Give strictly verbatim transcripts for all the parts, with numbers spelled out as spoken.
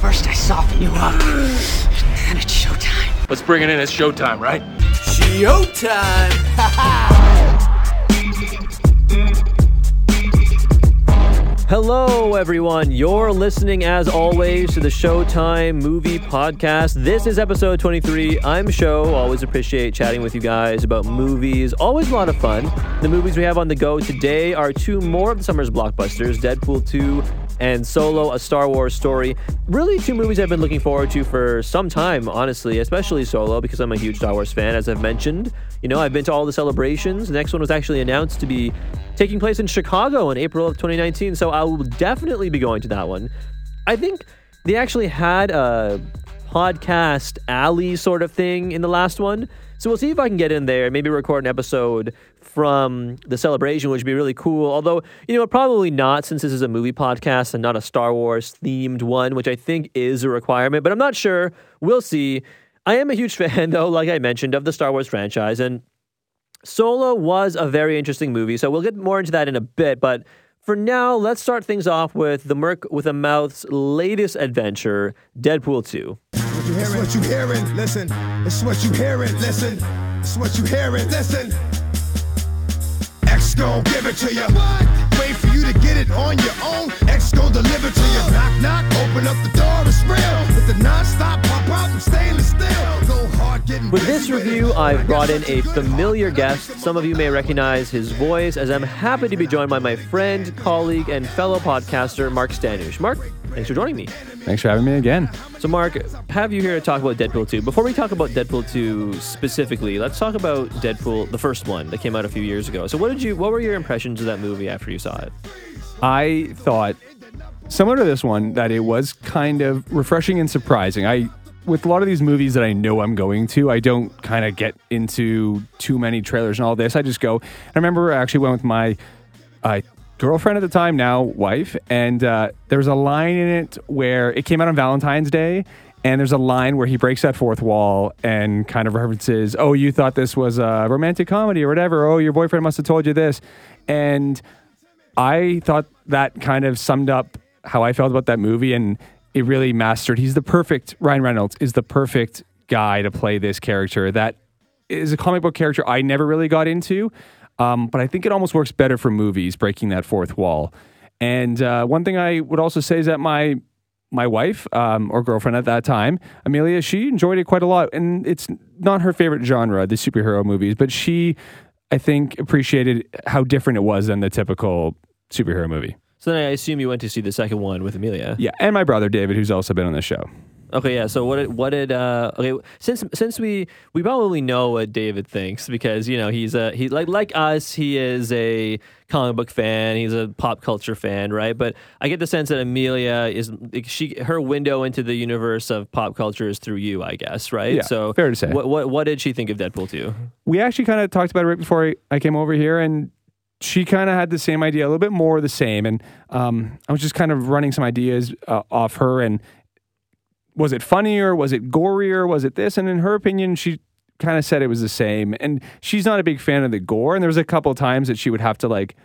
First I soften you up, and then it's showtime. Let's bring it in, it's showtime, right? Showtime! Hello, everyone. You're listening, as always, to the Showtime Movie Podcast. This is episode twenty-three. I'm Show. Always appreciate chatting with you guys about movies. Always a lot of fun. The movies we have on the go today are two more of the summer's blockbusters, Deadpool two and Solo, A Star Wars Story. Really two movies I've been looking forward to for some time, honestly, especially Solo, because I'm a huge Star Wars fan, as I've mentioned. You know, I've been to all the celebrations. The next one was actually announced to be taking place in Chicago in April of twenty nineteen, so I will definitely be going to that one. I think they actually had a podcast alley sort of thing in the last one, so we'll see if I can get in there, maybe record an episode from the celebration, which would be really cool. Although, you know, probably not, since this is a movie podcast and not a Star Wars themed one, which I think is a requirement, but I'm not sure. We'll see. I am a huge fan, though, like I mentioned, of the Star Wars franchise, and Solo was a very interesting movie, so we'll get more into that in a bit, but for now, let's start things off with the Merc with a Mouth's latest adventure, Deadpool two. It's what you hearing, listen. It's what you hearing, listen. It's what you hearing, listen. X gon' give it to you. Wait for you to get it on your own. X gon' deliver to you. Knock, knock, open up the door, it's real. With the non-stop pop out from stainless steel. Go hard getting with this review, I've brought in a familiar guest. Some of you may recognize his voice, as I'm happy to be joined by my friend, colleague, and fellow podcaster, Mark Stanush. Mark, thanks for joining me. Thanks for having me again. So, Mark, have you here to talk about Deadpool two. Before we talk about Deadpool two specifically, let's talk about Deadpool, the first one that came out a few years ago. So what did you? What were your impressions of that movie after you saw it? I thought, similar to this one, that it was kind of refreshing and surprising. I, with a lot of these movies that I know I'm going to, I don't kind of get into too many trailers and all this. I just go. I remember I actually went with my... I. Uh, girlfriend at the time, now wife, and uh, there's a line in it where it came out on Valentine's Day, and there's a line where he breaks that fourth wall and kind of references, oh, you thought this was a romantic comedy or whatever, oh, your boyfriend must have told you this, and I thought that kind of summed up how I felt about that movie, and it really mastered, he's the perfect, Ryan Reynolds is the perfect guy to play this character that is a comic book character I never really got into. Um, but I think it almost works better for movies, breaking that fourth wall. And uh, one thing I would also say is that my my wife, um, or girlfriend at that time, Emilia, she enjoyed it quite a lot. And it's not her favorite genre, the superhero movies, but she, I think, appreciated how different it was than the typical superhero movie. So then I assume you went to see the second one with Emilia. Yeah, and my brother, David, who's also been on the show. Okay, yeah. So what did, what did uh, okay, since since we we probably know what David thinks, because, you know, he's a he like like us, he is a comic book fan, he's a pop culture fan, right? But I get the sense that Emilia is she her window into the universe of pop culture is through you, I guess, right? Yeah, so fair to say. What what what did she think of Deadpool two? We actually kind of talked about it right before I came over here, and she kind of had the same idea, a little bit more of the same, and um, I was just kind of running some ideas uh, off her and. Was it funnier? Was it gorier? Was it this? And in her opinion, she kind of said it was the same. And she's not a big fan of the gore. And there was a couple of times that she would have to, like,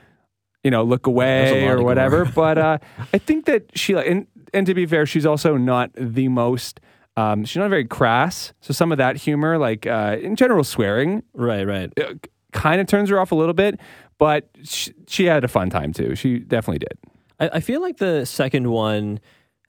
you know, look away or whatever. But uh, I think that she, and, and to be fair, she's also not the most, um, she's not very crass. So some of that humor, like uh, in general swearing. Right, right. Kind of turns her off a little bit. But she, she had a fun time too. She definitely did. I, I feel like the second one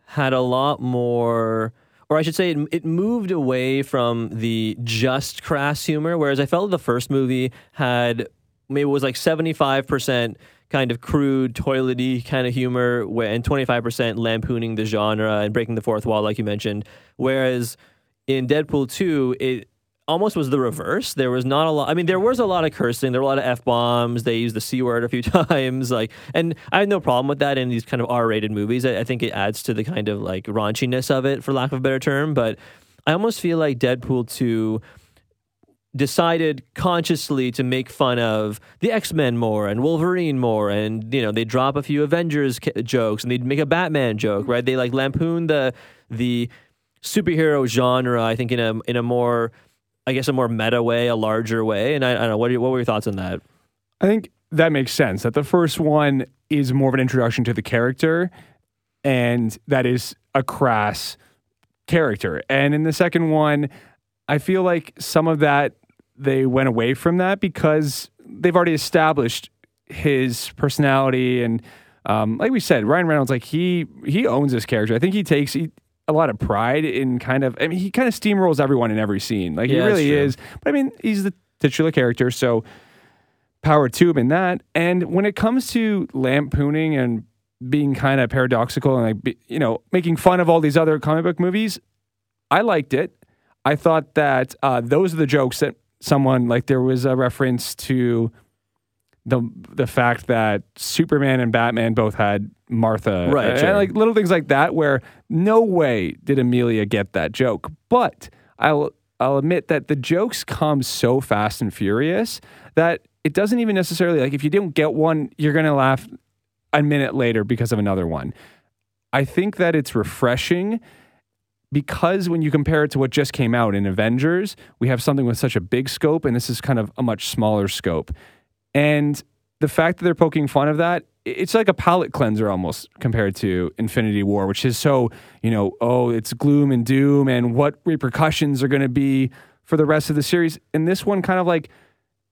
had a lot more, or I should say it, it moved away from the just crass humor, whereas I felt the first movie had, maybe it was like seventy-five percent kind of crude, toilety kind of humor, and twenty-five percent lampooning the genre and breaking the fourth wall, like you mentioned. Whereas in Deadpool two, it almost was the reverse. There was not a lot. I mean, there was a lot of cursing. There were a lot of F-bombs. They used the C-word a few times. Like, and I have no problem with that in these kind of R-rated movies. I, I think it adds to the kind of like raunchiness of it, for lack of a better term. But I almost feel like Deadpool two decided consciously to make fun of the X-Men more and Wolverine more, and, you know, they drop a few Avengers ca- jokes and they'd make a Batman joke, right? They like lampoon the the superhero genre, I think, in a in a more... I guess a more meta way, a larger way. And I, I don't know, what, are, what were your thoughts on that? I think that makes sense, that the first one is more of an introduction to the character, and that is a crass character. And in the second one, I feel like some of that, they went away from that because they've already established his personality. And um, like we said, Ryan Reynolds, like he he owns this character. I think he takes he, a lot of pride in kind of, I mean, he kind of steamrolls everyone in every scene. Like yeah, he really is. But I mean, he's the titular character, so power to him in that. And when it comes to lampooning and being kind of paradoxical and like, you know, making fun of all these other comic book movies, I liked it. I thought that uh, those are the jokes that someone, like there was a reference to the the fact that Superman and Batman both had Martha. Right. And, sure. and like little things like that where no way did Emilia get that joke. But I'll, I'll admit that the jokes come so fast and furious that it doesn't even necessarily, like if you didn't get one, you're going to laugh a minute later because of another one. I think that it's refreshing because when you compare it to what just came out in Avengers, we have something with such a big scope, and this is kind of a much smaller scope. And the fact that they're poking fun of that, it's like a palate cleanser almost compared to Infinity War, which is so, you know, oh, it's gloom and doom, and what repercussions are going to be for the rest of the series. And this one kind of like,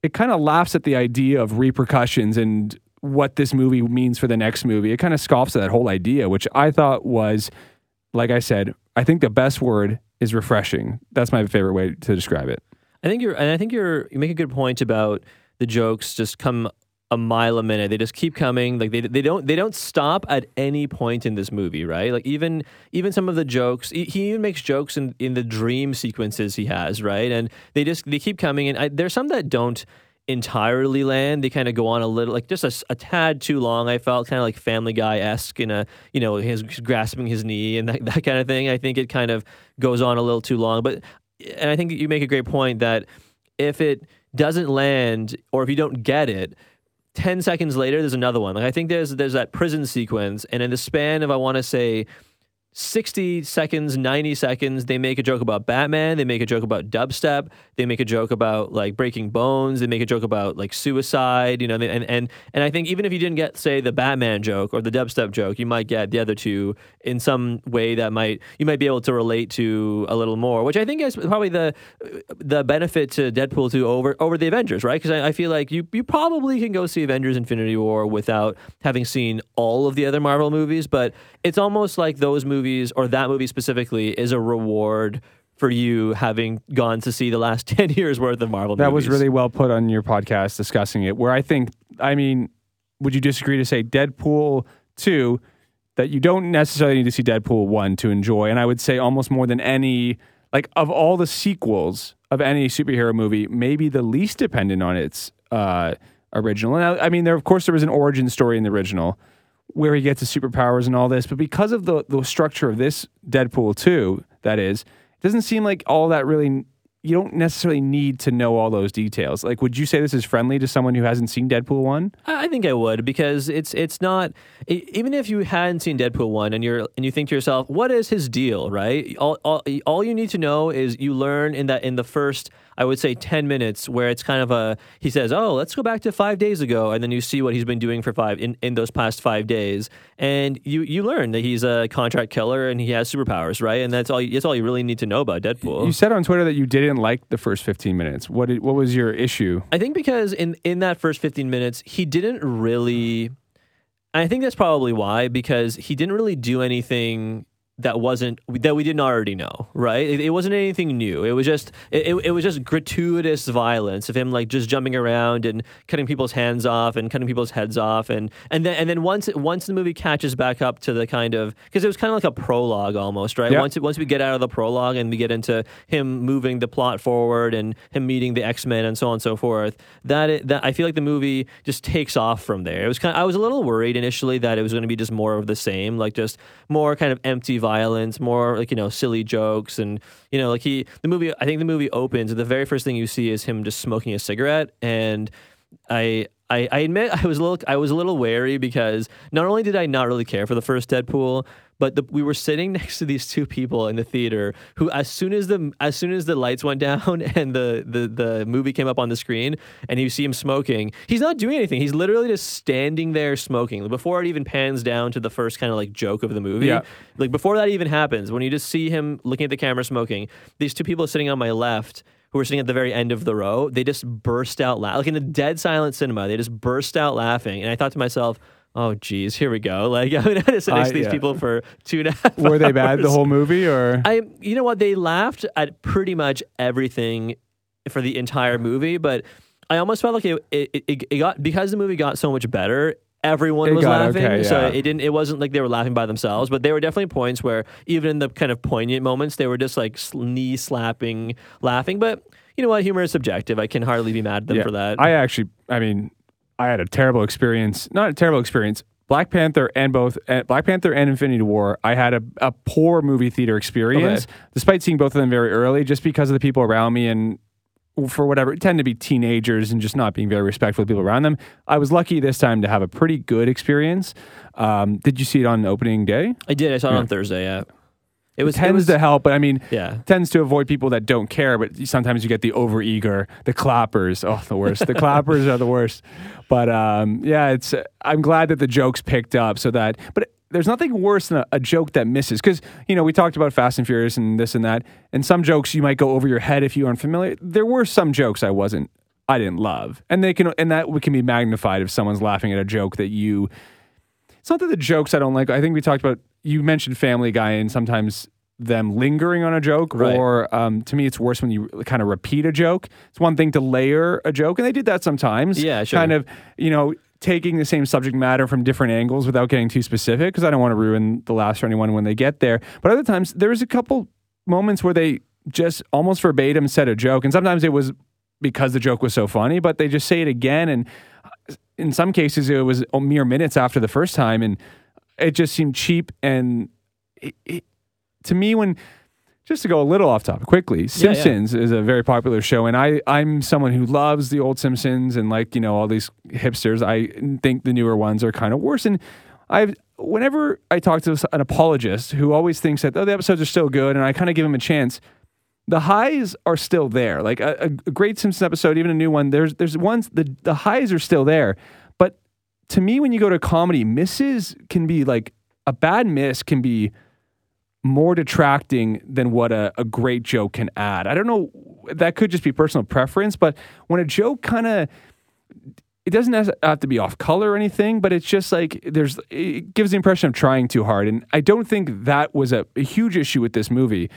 it kind of laughs at the idea of repercussions and what this movie means for the next movie. It kind of scoffs at that whole idea, which I thought was, like I said, I think the best word is refreshing. That's my favorite way to describe it. I think you're, and I think you're, you make a good point about the jokes just come a mile a minute. They just keep coming. Like they, they don't, they don't stop at any point in this movie, right? Like even, even some of the jokes, he even makes jokes in, in the dream sequences he has, right? And they just, they keep coming. And I, there's some that don't entirely land. They kind of go on a little, like just a, a tad too long. I felt kind of like Family Guy-esque in a, you know, his grasping his knee and that, that kind of thing. I think it kind of goes on a little too long, but, and I think you make a great point that if it doesn't land or if you don't get it, ten seconds later, there's another one. Like I think there's, there's that prison sequence, and in the span of, I want to say sixty seconds, ninety seconds, they make a joke about Batman, they make a joke about dubstep, they make a joke about like breaking bones, they make a joke about like suicide, you know, and and and I think even if you didn't get, say, the Batman joke or the dubstep joke, you might get the other two in some way that might, you might be able to relate to a little more, which I think is probably the the benefit to Deadpool two over over the Avengers, right? Because I, I feel like you you probably can go see Avengers Infinity War without having seen all of the other Marvel movies, but it's almost like those movies Movies, or that movie specifically, is a reward for you having gone to see the last ten years worth of Marvel movies. That was really well put on your podcast discussing it, where I think, I mean, would you disagree to say Deadpool two, that you don't necessarily need to see Deadpool one to enjoy? And I would say almost more than any, like of all the sequels of any superhero movie, maybe the least dependent on its uh, original. And I, I mean, there of course there was an origin story in the original, where he gets his superpowers and all this, but because of the the structure of this Deadpool two, that is, it doesn't seem like all that really, you don't necessarily need to know all those details. Like, would you say this is friendly to someone who hasn't seen Deadpool one? I think I would, because it's it's not, it, even if you hadn't seen Deadpool one and you're and you think to yourself, what is his deal, right? All all, all you need to know is you learn in that in the first, I would say, ten minutes, where it's kind of a, he says, oh, let's go back to five days ago. And then you see what he's been doing for five in, in those past five days. And you, you learn that he's a contract killer and he has superpowers, right? And that's all you, that's all you really need to know about Deadpool. You said on Twitter that you didn't like the first fifteen minutes. What did, what was your issue? I think because in, in that first fifteen minutes, he didn't really, I think that's probably why, because he didn't really do anything that wasn't, that we didn't already know, right? It, it wasn't anything new. It was just, it, it was just gratuitous violence of him, like just jumping around and cutting people's hands off and cutting people's heads off, and and then and then once once the movie catches back up to the kind of, because it was kind of like a prologue almost, right? Yep. Once once we get out of the prologue and we get into him moving the plot forward and him meeting the X-Men and so on and so forth, that it, that I feel like the movie just takes off from there. It was kind of, I was a little worried initially that it was going to be just more of the same, like just more kind of empty violence, more like, you know, silly jokes, and you know, like he, the movie, I think the movie opens and the very first thing you see is him just smoking a cigarette, and I I, I admit I was a little I was a little wary because not only did I not really care for the first Deadpool, but the, we were sitting next to these two people in the theater who, as soon as the as soon as the lights went down and the, the, the movie came up on the screen, and you see him smoking, he's not doing anything. He's literally just standing there smoking. Before it even pans down to the first kind of like joke of the movie, yeah. like before that even happens, when you just see him looking at the camera smoking, these two people sitting on my left, who were sitting at the very end of the row, they just burst out laughing. Like in a dead silent cinema, they just burst out laughing. And I thought to myself, oh, geez, here we go. Like, I mean, I had to I, these yeah. people for two and a half Were hours. They bad the whole movie? or I, You know what? They laughed at pretty much everything for the entire movie. But I almost felt like it, it, it, it got, because the movie got so much better, everyone it was got, laughing. Okay, yeah. So it didn't, it wasn't like they were laughing by themselves, but there were definitely points where even in the kind of poignant moments, they were just like knee slapping, laughing. But you know what? Humor is subjective. I can hardly be mad at them yeah. for that. I actually, I mean, I had a terrible experience, not a terrible experience, Black Panther and both uh, Black Panther and Infinity War. I had a, a poor movie theater experience, okay. despite seeing both of them very early, just because of the people around me and for whatever, tend to be teenagers and just not being very respectful of people around them. I was lucky this time to have a pretty good experience. Um, did you see it on opening day? I did. I saw it yeah. on Thursday, yeah. It, was, it tends it was, to help, but I mean, yeah. tends to avoid people that don't care, but sometimes you get the overeager, the clappers. Oh, the worst. The clappers are the worst. But um, yeah, it's. I'm glad that the jokes picked up so that, but there's nothing worse than a, a joke that misses. Because, you know, we talked about Fast and Furious and this and that. And some jokes you might go over your head if you aren't familiar. There were some jokes I wasn't, I didn't love. And they can, and that can be magnified if someone's laughing at a joke that you, it's not that the jokes I don't like. I think we talked about, you mentioned Family Guy and sometimes them lingering on a joke. Right. Or um, to me, it's worse when you kind of repeat a joke. It's one thing to layer a joke. And they did that sometimes. Yeah, sure. Kind of, you know, taking the same subject matter from different angles without getting too specific, because I don't want to ruin the laughs for anyone when they get there. But other times, there was a couple moments where they just almost verbatim said a joke, and sometimes it was because the joke was so funny, but they just say it again, and in some cases, it was mere minutes after the first time, and it just seemed cheap, and it, it, to me, when... Just to go a little off topic quickly, Simpsons yeah, yeah. is a very popular show, and I, I'm someone who loves the old Simpsons and, like, you know, all these hipsters. I think the newer ones are kind of worse, and I've whenever I talk to an apologist who always thinks that, oh, the episodes are still good, and I kind of give them a chance, the highs are still there. Like, a, a great Simpsons episode, even a new one, there's there's ones, the, the highs are still there. But to me, when you go to comedy, misses can be, like, a bad miss can be more detracting than what a, a great joke can add. I don't know, that could just be personal preference, but when a joke kind of, it doesn't have to be off color or anything, but it's just like, there's, it gives the impression of trying too hard. And I don't think that was a, a huge issue with this movie,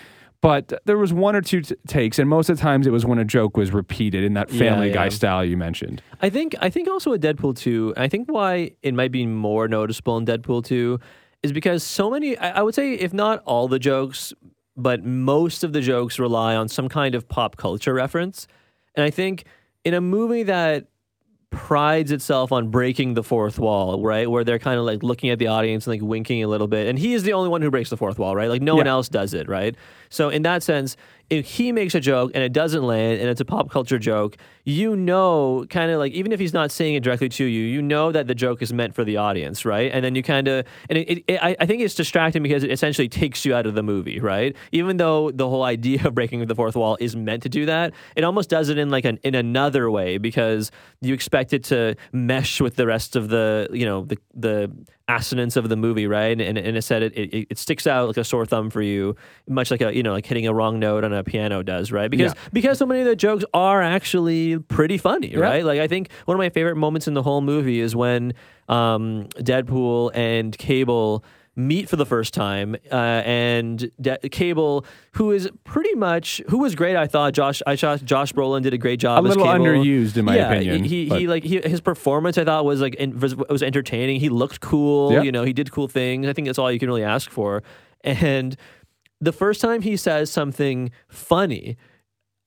but there was one or two t- takes, and most of the times it was when a joke was repeated in that Family yeah, yeah. Guy style you mentioned. I think, I think also with Deadpool two, I think why it might be more noticeable in Deadpool two is because so many, I would say, if not all the jokes, but most of the jokes rely on some kind of pop culture reference. And I think in a movie that prides itself on breaking the fourth wall, right, where they're kind of like looking at the audience and like winking a little bit, and he is the only one who breaks the fourth wall, right? Like no yeah. one else does it, right? So in that sense, if he makes a joke and it doesn't land and it's a pop culture joke, you know, kind of like, even if he's not saying it directly to you, you know that the joke is meant for the audience, right? And then you kind of, and it, it, it, I, I think it's distracting because it essentially takes you out of the movie, right? Even though the whole idea of breaking the fourth wall is meant to do that, it almost does it in like an, in another way, because you expect it to mesh with the rest of the, you know, the, the assonance of the movie, right? And, and, and it said it, it it sticks out like a sore thumb for you, much like a, you know, like hitting a wrong note on a piano does, right? Because yeah. because so many of the jokes are actually pretty funny, yeah. right? Like I think one of my favorite moments in the whole movie is when um, Deadpool and Cable meet for the first time, uh, and De- Cable, who is pretty much, who was great, I thought. Josh, I thought Josh Brolin did a great job. A as little Cable. Underused, in my yeah, opinion. He, he, he like he, his performance, I thought, was like in, was, was entertaining. He looked cool. Yeah. You know, he did cool things. I think that's all you can really ask for. And the first time he says something funny,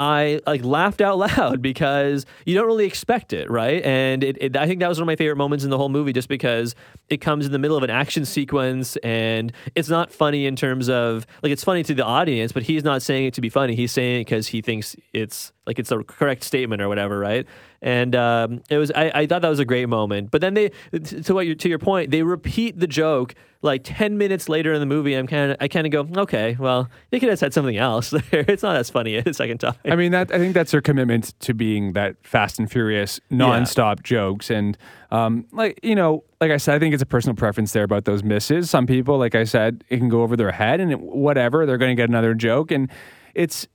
I like laughed out loud because you don't really expect it, right? And it, it, I think that was one of my favorite moments in the whole movie, just because it comes in the middle of an action sequence, and it's not funny in terms of, like, it's funny to the audience, but he's not saying it to be funny. He's saying it because he thinks it's like it's the correct statement or whatever, right? And um, it was I, I thought that was a great moment. But then they to what you to your point, they repeat the joke like ten minutes later in the movie. I'm kind of I kind of go, okay, well, they could have said something else there. It's not as funny the second time. I mean, that I think that's their commitment to being that Fast and Furious nonstop yeah. jokes. And um, like you know, like I said, I think it's a personal preference there about those misses. Some people, like I said, it can go over their head and it, whatever, they're going to get another joke, and it's.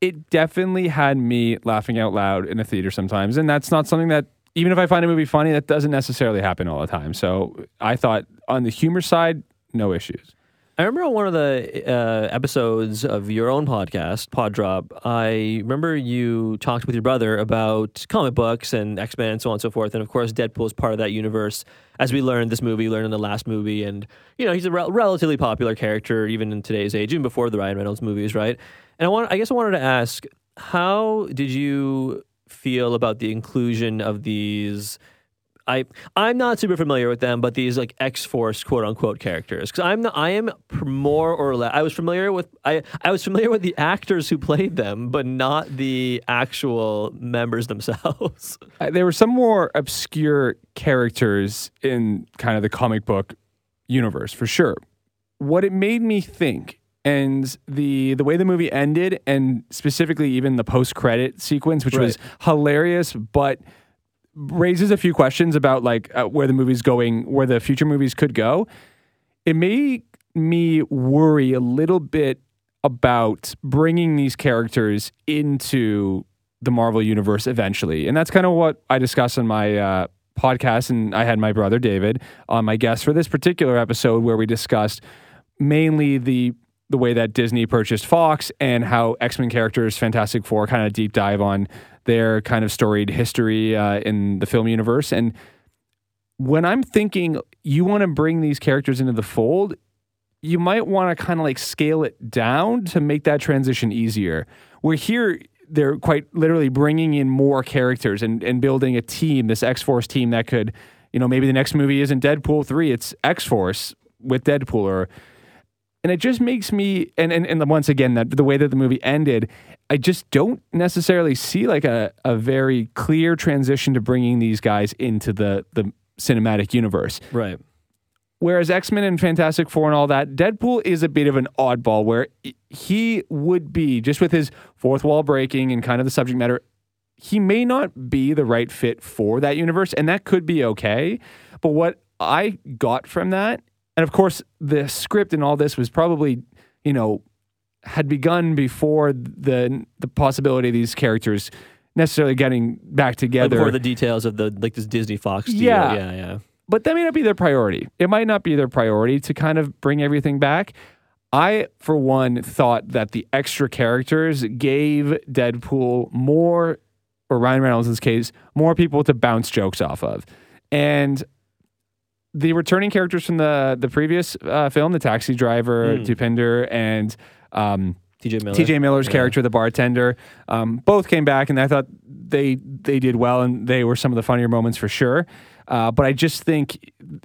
It definitely had me laughing out loud in a theater sometimes, and that's not something that, even if I find a movie funny, that doesn't necessarily happen all the time. So I thought, on the humor side, no issues. I remember on one of the uh, episodes of your own podcast, Pod Drop, I remember you talked with your brother about comic books and X-Men and so on and so forth. And of course, Deadpool is part of that universe. As we learned this movie, learned in the last movie. And, you know, he's a re- relatively popular character even in today's age, even before the Ryan Reynolds movies, right? And I want, I guess I wanted to ask, how did you feel about the inclusion of these... I, I'm not super familiar with them, but these like X-Force quote-unquote characters, because I'm not, I am more or less I was familiar with I, I was familiar with the actors who played them, but not the actual members themselves. Uh, there were some more obscure characters in kind of the comic book universe for sure. What it made me think, and the the way the movie ended, and specifically even the post-credit sequence, which right. was hilarious, but raises a few questions about like uh, where the movie's going, where the future movies could go. It made me worry a little bit about bringing these characters into the Marvel universe eventually. And that's kind of what I discussed on my uh, podcast. And I had my brother David on my guest for this particular episode, where we discussed mainly the the way that Disney purchased Fox and how X-Men characters, Fantastic Four, kind of deep dive on their kind of storied history uh, in the film universe. And when I'm thinking you want to bring these characters into the fold, you might want to kind of like scale it down to make that transition easier. Where here, they're quite literally bringing in more characters and, and building a team, this X-Force team that could, you know, maybe the next movie isn't Deadpool three, it's X-Force with Deadpool, or... And it just makes me, and, and, and once again, that the way that the movie ended, I just don't necessarily see like a, a very clear transition to bringing these guys into the, the cinematic universe. Right. Whereas X-Men and Fantastic Four and all that, Deadpool is a bit of an oddball where he would be, just with his fourth wall breaking and kind of the subject matter, he may not be the right fit for that universe, and that could be okay. But what I got from that, and of course, the script and all this was probably, you know, had begun before the the possibility of these characters necessarily getting back together. Like before the details of the like this Disney Fox deal. Yeah. yeah, yeah. But that may not be their priority. It might not be their priority to kind of bring everything back. I, for one, thought that the extra characters gave Deadpool more, or Ryan Reynolds in this case, more people to bounce jokes off of. And the returning characters from the the previous uh, film, the taxi driver, mm. Dupinder, and um, T J Miller. T J Miller's yeah. character, the bartender, um, both came back, and I thought they they did well, and they were some of the funnier moments for sure. Uh, but I just think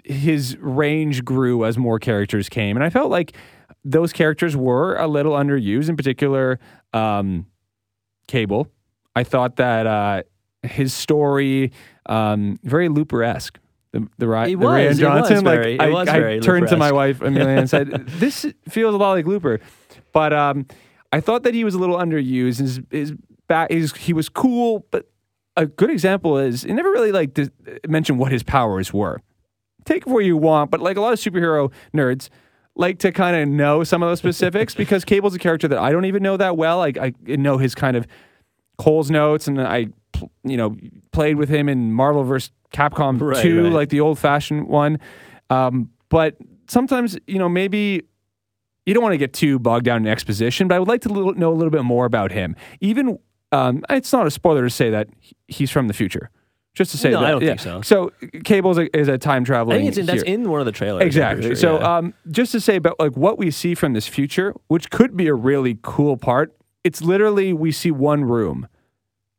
his range grew as more characters came, and I felt like those characters were a little underused, in particular, um, Cable. I thought that uh, his story, um, very Looper-esque. The the, Ra- the Rian Johnson, like very, I, I turned to my wife Emilia and said, "This feels a lot like Looper," but um, I thought that he was a little underused. His his back, his, he was cool, but a good example is it never really like dis- mentioned what his powers were. Take what you want, but like a lot of superhero nerds like to kind of know some of those specifics because Cable's a character that I don't even know that well. I I know his kind of Cole's notes, and I you know played with him in Marvel versus Capcom right, two, right. like the old-fashioned one. Um, but sometimes, you know, maybe you don't want to get too bogged down in exposition, but I would like to little, know a little bit more about him. Even, um, it's not a spoiler to say that he's from the future. Just to say no, that. I don't yeah. think so. So Cable is a, is a time-traveling... I think it's in, that's in one of the trailers. Exactly. Sure, so yeah. um, just to say about like what we see from this future, which could be a really cool part, it's literally we see one room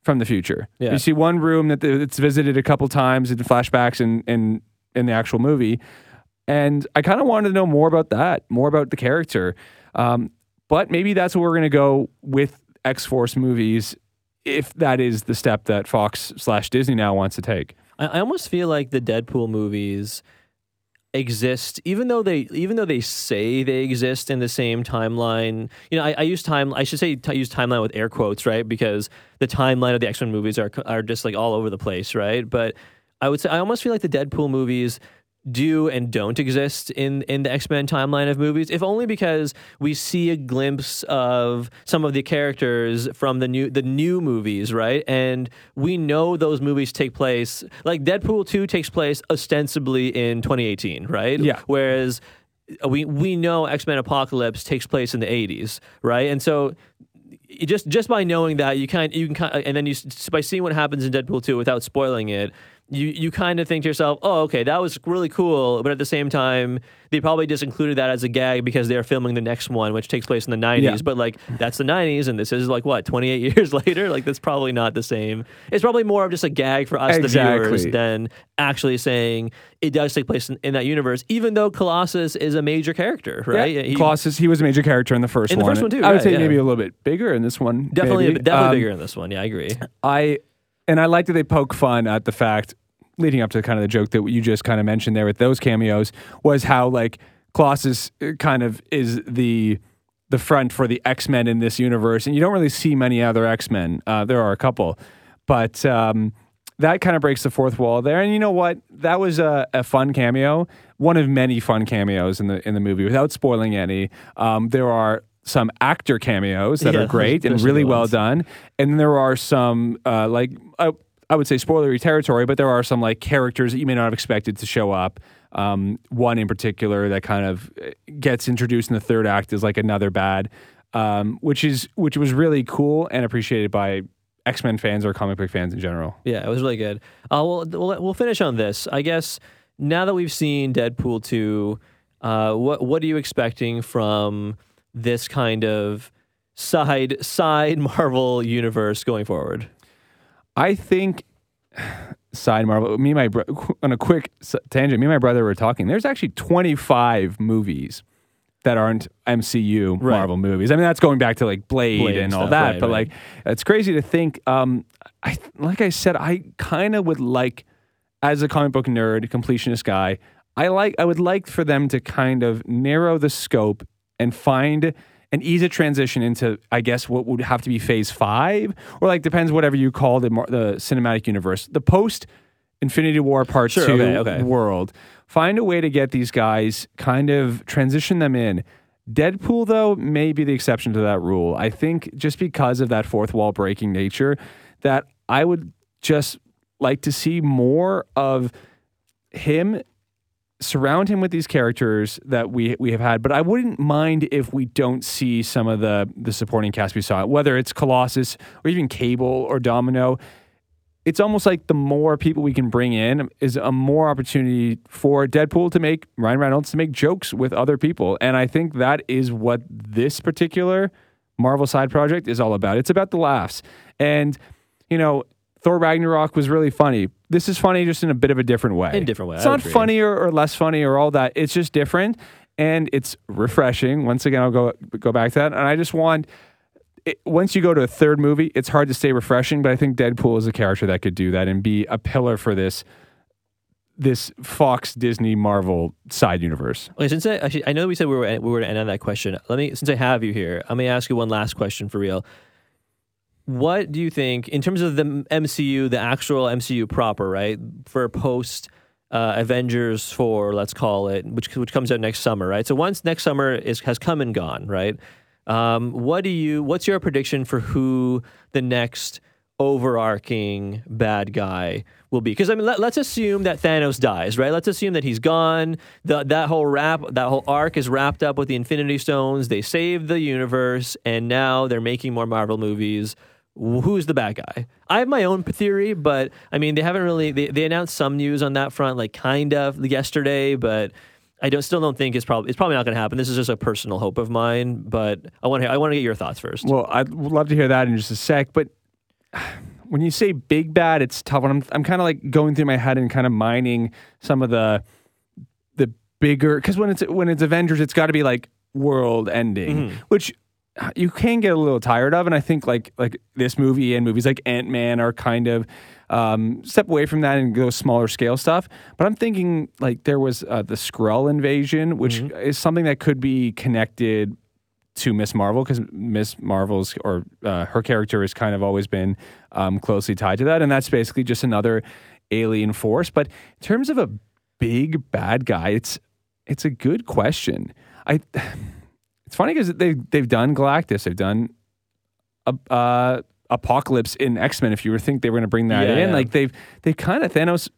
from the future. Yeah. You see one room that it's visited a couple times in flashbacks and in, in, in the actual movie. And I kind of wanted to know more about that, more about the character. Um, but maybe that's what we're going to go with X-Force movies if that is the step that Fox slash Disney now wants to take. I, I almost feel like the Deadpool movies exist, even though they even though they say they exist in the same timeline. You know, I, I use time. I should say I use timeline with air quotes, right? Because the timeline of the X-Men movies are are just like all over the place, right? But I would say I almost feel like the Deadpool movies do and don't exist in, in the X-Men timeline of movies, if only because we see a glimpse of some of the characters from the new the new movies, right? And we know those movies take place, like Deadpool two takes place ostensibly in twenty eighteen, right? Yeah. Whereas we we know X-Men Apocalypse takes place in the eighties, right? And so it just just by knowing that, you kind you can kind and then you by seeing what happens in Deadpool two without spoiling it, you you kind of think to yourself, oh, okay, that was really cool. But at the same time, they probably just included that as a gag because they're filming the next one, which takes place in the nineties. Yeah. But, like, that's the nineties, and this is, like, what, twenty-eight years later? Like, that's probably not the same. It's probably more of just a gag for us, exactly, the viewers, than actually saying it does take place in, in that universe, even though Colossus is a major character, right? Yeah. He, Colossus, he was a major character in the first in one. In the first one, too, I would right, say yeah. maybe a little bit bigger in this one. Definitely, maybe. definitely um, bigger in this one. Yeah, I agree. I... And I like that they poke fun at the fact, leading up to kind of the joke that you just kind of mentioned there with those cameos, was how, like, Colossus kind of is the the front for the X-Men in this universe, and you don't really see many other X-Men. Uh, there are a couple. But um, that kind of breaks the fourth wall there. And you know what? That was a, a fun cameo, one of many fun cameos in the in the movie, without spoiling any. Um, there are some actor cameos that yeah, are great and really well done. And there are some, uh, like, I, I would say spoilery territory, but there are some, like, characters that you may not have expected to show up. Um, one in particular that kind of gets introduced in the third act is, like, another bad, um, which is which was really cool and appreciated by X-Men fans or comic book fans in general. Yeah, it was really good. Uh, we'll, we'll, we'll finish on this. I guess now that we've seen Deadpool two, uh, what what are you expecting from this kind of side side Marvel universe going forward? I think side Marvel. Me and my bro- on a quick tangent. Me and my brother were talking. There's actually twenty-five movies that aren't M C U right. Marvel movies. I mean, that's going back to like Blade, Blade and stuff, all that. Right, but right. like, it's crazy to think. Um, I like I said, I kind of would like, as a comic book nerd, completionist guy, I like. I would like for them to kind of narrow the scope and find an easy transition into, I guess, what would have to be phase five, or like, depends whatever you call the, the cinematic universe, the post Infinity War part sure, two okay, okay. world. Find a way to get these guys, kind of transition them in. Deadpool, though, may be the exception to that rule. I think just because of that fourth wall breaking nature, that I would just like to see more of him. Surround him with these characters that we we have had, but I wouldn't mind if we don't see some of the the supporting cast we saw, whether it's Colossus or even Cable or Domino. It's almost like the more people we can bring in is a more opportunity for Deadpool to make, Ryan Reynolds to make jokes with other people. And I think that is what this particular Marvel side project is all about. It's about the laughs. And, you know, Thor Ragnarok was really funny. This is funny just in a bit of a different way. In a different way. It's not funnier or less funny or all that. It's just different, and it's refreshing. Once again, I'll go go back to that. And I just want, it, once you go to a third movie, it's hard to stay refreshing, but I think Deadpool is a character that could do that and be a pillar for this this Fox, Disney, Marvel side universe. Okay, since I, actually, I know we said we were we were to end on that question, let me since I have you here, I'm going to ask you one last question for real. What do you think, in terms of the M C U, the actual M C U proper, right, for post uh, Avengers four, let's call it, which which comes out next summer, right? So once next summer is has come and gone, right? Um, what do you? What's your prediction for who the next overarching bad guy will be? Because I mean, let, let's assume that Thanos dies, right? Let's assume that he's gone. The, that whole wrap, that whole arc is wrapped up with the Infinity Stones. They saved the universe, and now they're making more Marvel movies. Who's the bad guy? I have my own theory, but I mean, they haven't really, they, they announced some news on that front, like kind of yesterday, but I don't, still don't think it's probably, it's probably not going to happen. This is just a personal hope of mine, but I want to, I want to get your thoughts first. Well, I'd love to hear that in just a sec, but when you say big bad, it's tough. I'm, I'm kind of like going through my head and kind of mining some of the, the bigger, cause when it's, when it's Avengers, it's got to be like world ending, mm-hmm. which you can get a little tired of. And I think like like this movie and movies like Ant-Man are kind of um, step away from that and go smaller scale stuff. But I'm thinking like there was uh, the Skrull invasion, which mm-hmm. is something that could be connected to Miz Marvel, because Miz Marvel's or uh, her character has kind of always been um, closely tied to that. And that's basically just another alien force. But in terms of a big bad guy, it's it's a good question. I... It's funny because they they've done Galactus, they've done uh, Apocalypse in X-Men. If you were to think they were going to bring that yeah, in, yeah. like they've they kind of Thanos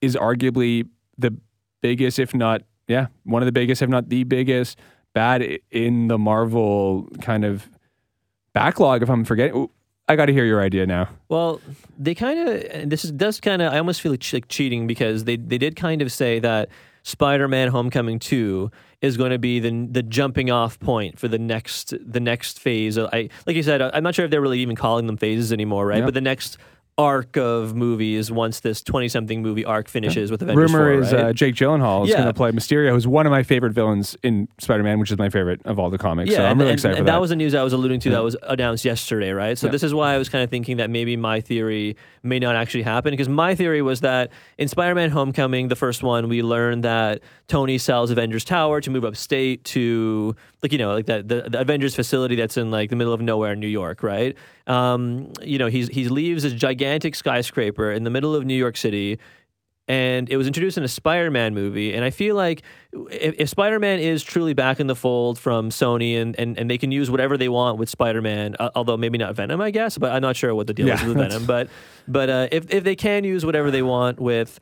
is arguably the biggest, if not yeah, one of the biggest, if not the biggest bad in the Marvel kind of backlog. If I'm forgetting, I got to hear your idea now. Well, they kind of this is, does kind of I almost feel like cheating because they they did kind of say that Spider-Man Homecoming two is going to be the the jumping off point for the next the next phase. I like you said, I'm not sure if they're really even calling them phases anymore, right? Yeah. But the next arc of movies once this twenty-something movie arc finishes yeah. with Avengers Rumor four, is right? uh, Jake Gyllenhaal is yeah. going to play Mysterio, who's one of my favorite villains in Spider-Man, which is my favorite of all the comics. Yeah, so I'm and, really and, excited and for that. And that was the news I was alluding to yeah. that was announced yesterday, right? So yeah. this is why I was kind of thinking that maybe my theory may not actually happen, because my theory was that in Spider-Man Homecoming, the first one, we learned that Tony sells Avengers Tower to move upstate to, like, you know, like that the, the Avengers facility that's in, like, the middle of nowhere in New York, right? Um, you know, he's, he leaves his gigantic skyscraper in the middle of New York City, and it was introduced in a Spider-Man movie. And I feel like if, if Spider-Man is truly back in the fold from Sony, and, and, and they can use whatever they want with Spider-Man, uh, although maybe not Venom, I guess, but I'm not sure what the deal yeah, is with Venom. But but uh, if if they can use whatever they want with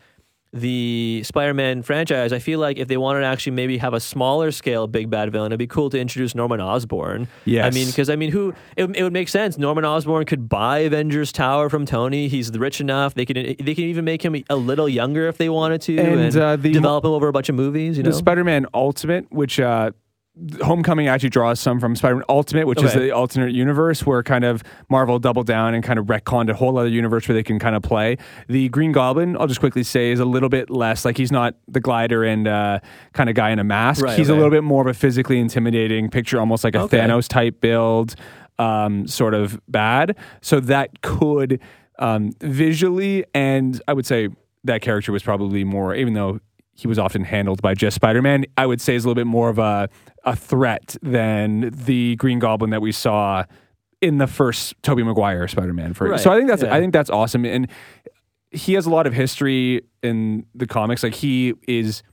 the Spider-Man franchise, I feel like if they wanted to actually maybe have a smaller scale big bad villain, it'd be cool to introduce Norman Osborn. Yes. I mean, because I mean, who it, it would make sense. Norman Osborn could buy Avengers Tower from Tony. He's rich enough. They could they can even make him a little younger if they wanted to, and, and uh, the, develop him over a bunch of movies. You know, the Spider-Man Ultimate, which uh, Homecoming actually draws some from Spider-Man Ultimate, which okay. is the alternate universe where kind of Marvel doubled down and kind of retconned a whole other universe where they can kind of play. The Green Goblin, I'll just quickly say, is a little bit less, like, he's not the glider and uh, kind of guy in a mask. Right, he's okay. a little bit more of a physically intimidating picture, almost like a okay. Thanos-type build, um, sort of bad. So that could um, visually, and I would say that character was probably more, even though he was often handled by just Spider-Man, I would say is a little bit more of a a threat than the Green Goblin that we saw in the first Tobey Maguire Spider-Man. For right. So I think that's yeah. I think that's awesome, and he has a lot of history in the comics. Like, he is,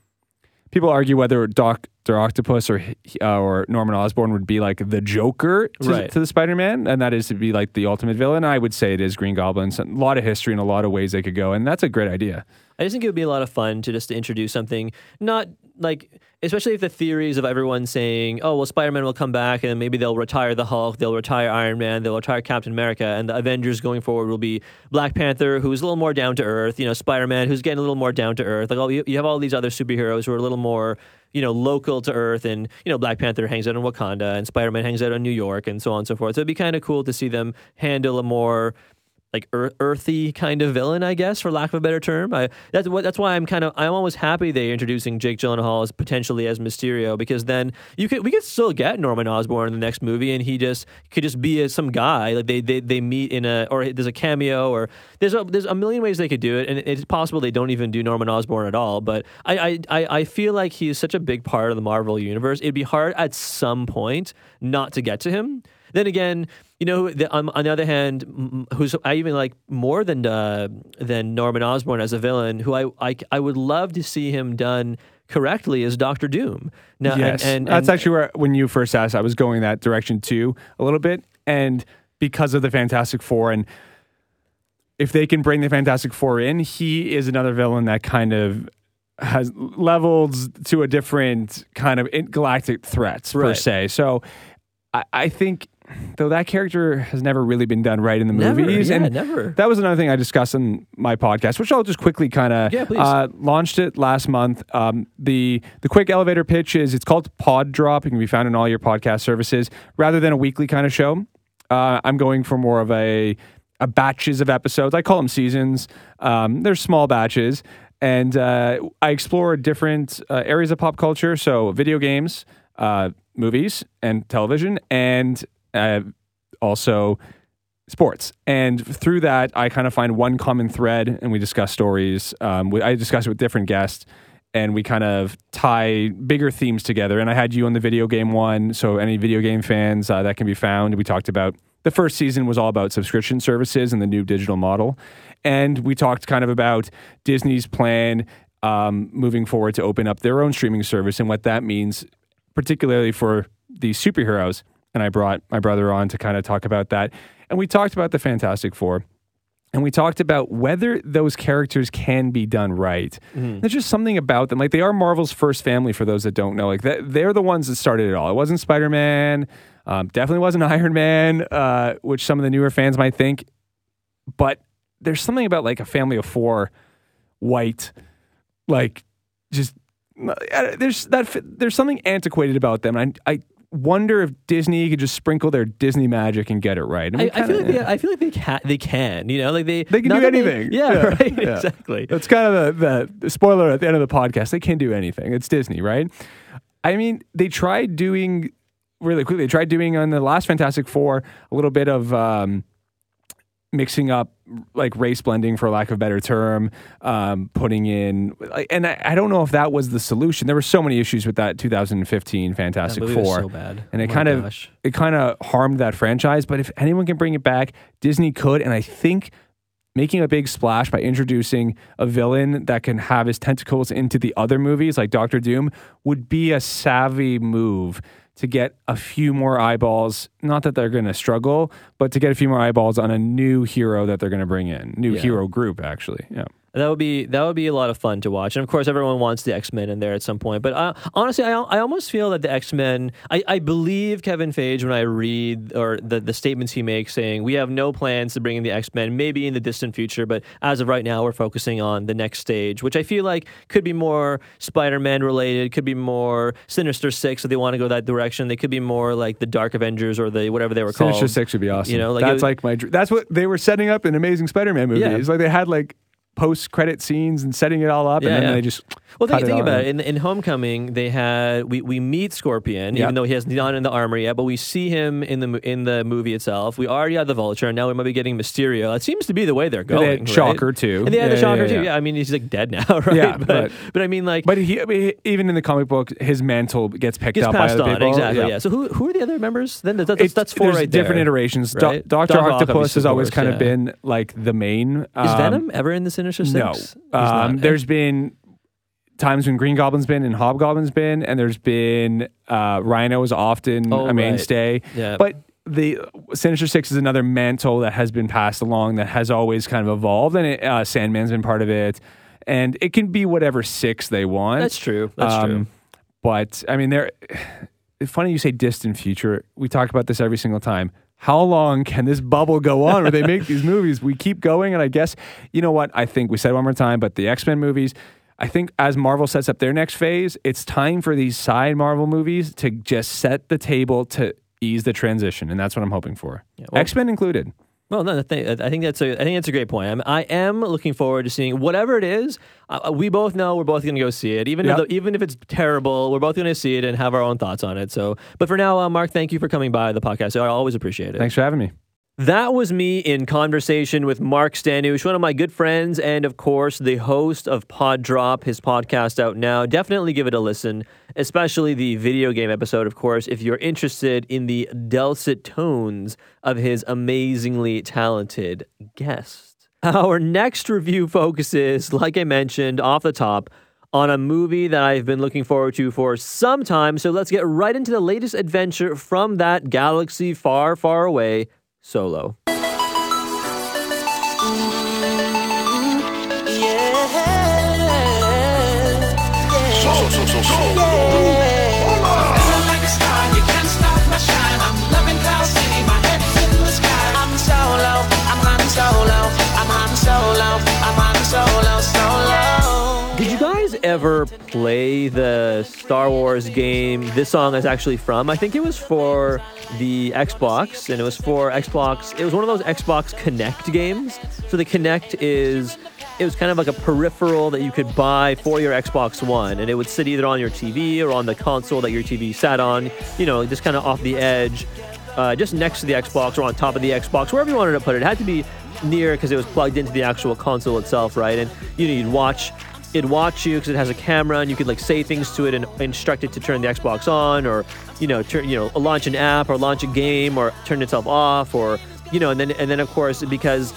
people argue whether Doctor Octopus or uh, or Norman Osborn would be like the Joker to, right. to the Spider-Man, and that is to be like the ultimate villain. I would say it is Green Goblin. So a lot of history and a lot of ways they could go, and that's a great idea. I just think it would be a lot of fun to just to introduce something, not like, especially if the theories of everyone saying, oh, well, Spider-Man will come back and maybe they'll retire the Hulk, they'll retire Iron Man, they'll retire Captain America, and the Avengers going forward will be Black Panther, who's a little more down to earth, you know, Spider-Man, who's getting a little more down to earth. Like, all, you have all these other superheroes who are a little more, you know, local to earth, and, you know, Black Panther hangs out in Wakanda and Spider-Man hangs out in New York and so on and so forth. So it'd be kind of cool to see them handle a more like earth, earthy kind of villain, I guess, for lack of a better term. I, that's what. That's why I'm kind of I'm almost happy they're introducing Jake Gyllenhaal as potentially as Mysterio, because then you could we could still get Norman Osborn in the next movie, and he just could just be a, some guy like they, they they meet in a or there's a cameo or there's a, there's a million ways they could do it, and it's possible they don't even do Norman Osborn at all. But I I I feel like he's such a big part of the Marvel universe. It'd be hard at some point not to get to him. Then again, you know, the, um, on the other hand, who's I even like more than uh, than Norman Osborn as a villain, who I, I, I would love to see him done correctly, is Doctor Doom. Now, yes, and, and, that's and, actually where, when you first asked, I was going that direction too a little bit, and because of the Fantastic Four, and if they can bring the Fantastic Four in, he is another villain that kind of has leveled to a different kind of galactic threats right. per se. So I, I think, though, that character has never really been done right in the never, movies. Yeah, and never. That was another thing I discussed in my podcast, which I'll just quickly kind of yeah, uh, launched it last month. Um, the the quick elevator pitch is, it's called Pod Drop. It can be found in all your podcast services. Rather than a weekly kind of show, uh, I'm going for more of a, a batches of episodes. I call them seasons. Um, they're small batches. And uh, I explore different uh, areas of pop culture. So video games, uh, movies, and television, and uh, also sports. And through that, I kind of find one common thread, and we discuss stories. Um, we, I discuss it with different guests, and we kind of tie bigger themes together. And I had you on the video game one, so any video game fans, uh, that can be found. We talked about the first season was all about subscription services and the new digital model. And we talked kind of about Disney's plan um, moving forward to open up their own streaming service and what that means, particularly for the superheroes. And I brought my brother on to kind of talk about that. And we talked about the Fantastic Four. And we talked about whether those characters can be done right. Mm. There's just something about them. Like, they are Marvel's first family, for those that don't know. Like, that, they're the ones that started it all. It wasn't Spider-Man. Um, definitely wasn't Iron Man, uh, which some of the newer fans might think. But there's something about, like, a family of four, white, like, just... There's that. There's something antiquated about them. I, I wonder if Disney could just sprinkle their Disney magic and get it right. I, mean, I, kinda, I feel like yeah. they, I feel like they can. They can. You know, like they they can do anything. They, yeah, yeah, right. Yeah. Exactly. That's kind of the, the spoiler at the end of the podcast. They can do anything. It's Disney, right? I mean, they tried doing really quickly. They tried doing on the last Fantastic Four a little bit of um, mixing up, like, race blending, for lack of a better term, um, putting in, like, and I, I don't know if that was the solution. There were so many issues with that two thousand fifteen Fantastic Four, was so bad. And it oh kind of it kind of harmed that franchise. But if anyone can bring it back, Disney could, and I think making a big splash by introducing a villain that can have his tentacles into the other movies, like Doctor Doom, would be a savvy move to get a few more eyeballs. Not that they're going to struggle, but to get a few more eyeballs on a new hero that they're going to bring in. New yeah. hero group, actually. Yeah. That would be that would be a lot of fun to watch. And of course, everyone wants the X-Men in there at some point. But uh, honestly, I I almost feel that the X-Men, I, I believe Kevin Feige when I read or the, the statements he makes saying, we have no plans to bring in the X-Men, maybe in the distant future. But as of right now, we're focusing on the next stage, which I feel like could be more Spider-Man related, could be more Sinister Six if they want to go that direction. They could be more like the Dark Avengers or the whatever they were called. Sinister Six would be awesome. You know, like, that's it, like my dr- that's what they were setting up in Amazing Spider-Man movies. Yeah. Like, they had like post-credit scenes and setting it all up, yeah, and then yeah. they just well. Think, think about it. In, in Homecoming, they had we, we meet Scorpion, yep. even though he hasn't gone in the armor yet, but we see him in the in the movie itself. We already had the Vulture, and now we might be getting Mysterio. It seems to be the way they're going. And they had right? Shocker too, and they had yeah, the Shocker yeah, yeah, yeah. too. Yeah, I mean, he's like dead now, right? Yeah, but, but but I mean, like, but he, I mean, even in the comic book, his mantle gets picked gets up passed by other on, people. Exactly. Yeah. yeah. So who who are the other members? Then that's, that's, that's four there's right there. Different iterations. Right? Doctor Octopus has always kind yeah. of been like the main. Um, Is Venom ever in the Sinister? No, um, there's been times when Green Goblin's been and Hobgoblin's been, and there's been uh, Rhino is often oh, a mainstay. Right. Yeah. But the Sinister Six is another mantle that has been passed along that has always kind of evolved, and it, uh, Sandman's been part of it, and it can be whatever six they want. That's true. That's um, true. But I mean, they're funny. You say distant future. We talk about this every single time. How long can this bubble go on where they make these movies? We keep going, and I guess, you know what? I think we said it one more time, but the X-Men movies, I think as Marvel sets up their next phase, it's time for these side Marvel movies to just set the table to ease the transition, and that's what I'm hoping for. Yeah, well, X-Men included. Well, no, I think that's a, I think that's a great point. I'm, I am looking forward to seeing whatever it is. Uh, we both know we're both going to go see it, even yep. though, even if it's terrible, we're both going to see it and have our own thoughts on it. So, but for now, uh, Mark, thank you for coming by the podcast. I always appreciate it. Thanks for having me. That was me in conversation with Mark Stanush, one of my good friends, and of course, the host of Pod Drop, his podcast out now. Definitely give it a listen, especially the video game episode, of course, if you're interested in the dulcet tones of his amazingly talented guest. Our next review focuses, like I mentioned off the top, on a movie that I've been looking forward to for some time. So let's get right into the latest adventure from that galaxy far, far away, Solo. Did you guys ever play the Star Wars game this song is actually from? I think it was for the Xbox, and it was for Xbox. It was one of those Xbox Kinect games. So the Kinect is, it was kind of like a peripheral that you could buy for your Xbox One, and it would sit either on your T V or on the console that your T V sat on, you know, just kind of off the edge. uh, just next to the Xbox or on top of the Xbox, wherever you wanted to put it. It had to be near because it was plugged into the actual console itself, right? And you know, you'd watch, it'd watch you because it has a camera, and you could like say things to it and instruct it to turn the Xbox on, or you know, turn, you know, launch an app or launch a game or turn itself off, or you know, and then and then of course because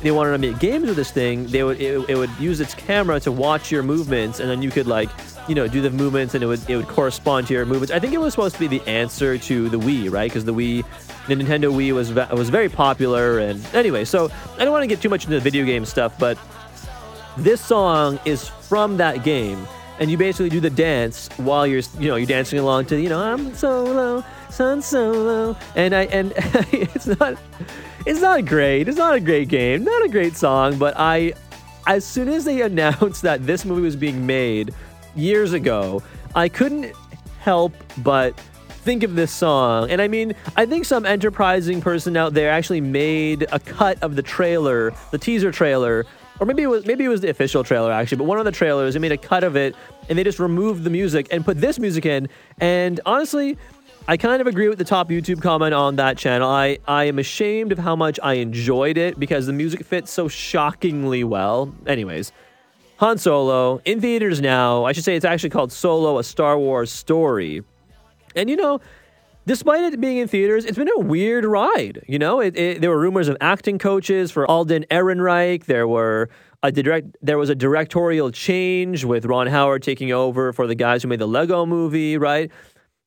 they wanted to make games with this thing, they would it, it would use its camera to watch your movements, and then you could like, you know, do the movements, and it would it would correspond to your movements. I think it was supposed to be the answer to the Wii, right? Because the Wii, the Nintendo Wii was was very popular. And anyway, so I don't want to get too much into the video game stuff, but this song is from that game, and you basically do the dance while you're you know you're dancing along to you know I'm solo, son solo, and I and it's not. It's not great. It's not a great game. Not a great song. But I, as soon as they announced that this movie was being made years ago, I couldn't help but think of this song. And I mean, I think some enterprising person out there actually made a cut of the trailer, the teaser trailer, or maybe it was maybe it was the official trailer actually. But one of the trailers, they made a cut of it, and they just removed the music and put this music in. And honestly, I kind of agree with the top YouTube comment on that channel. I, I am ashamed of how much I enjoyed it because the music fits so shockingly well. Anyways, Han Solo, in theaters now. I should say it's actually called Solo, A Star Wars Story. And, you know, despite it being in theaters, it's been a weird ride. You know, it, it, there were rumors of acting coaches for Alden Ehrenreich. There were... A direct, there was a directorial change with Ron Howard taking over for the guys who made the Lego movie, right?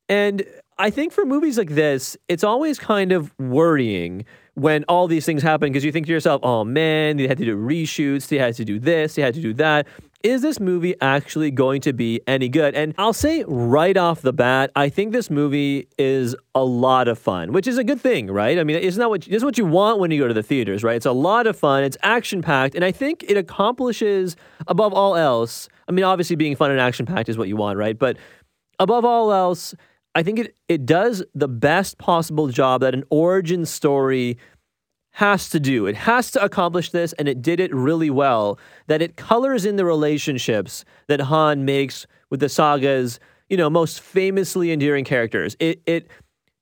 And I think for movies like this, it's always kind of worrying when all these things happen because you think to yourself, oh man, they had to do reshoots, they had to do this, they had to do that. Is this movie actually going to be any good? And I'll say right off the bat, I think this movie is a lot of fun, which is a good thing, right? I mean, isn't that what, this is what you want when you go to the theaters, right? It's a lot of fun, it's action-packed, and I think it accomplishes, above all else, I mean, obviously being fun and action-packed is what you want, right? But above all else, I think it, it does the best possible job that an origin story has to do. It has to accomplish this, and it did it really well, that it colors in the relationships that Han makes with the saga's, you know, most famously endearing characters. It it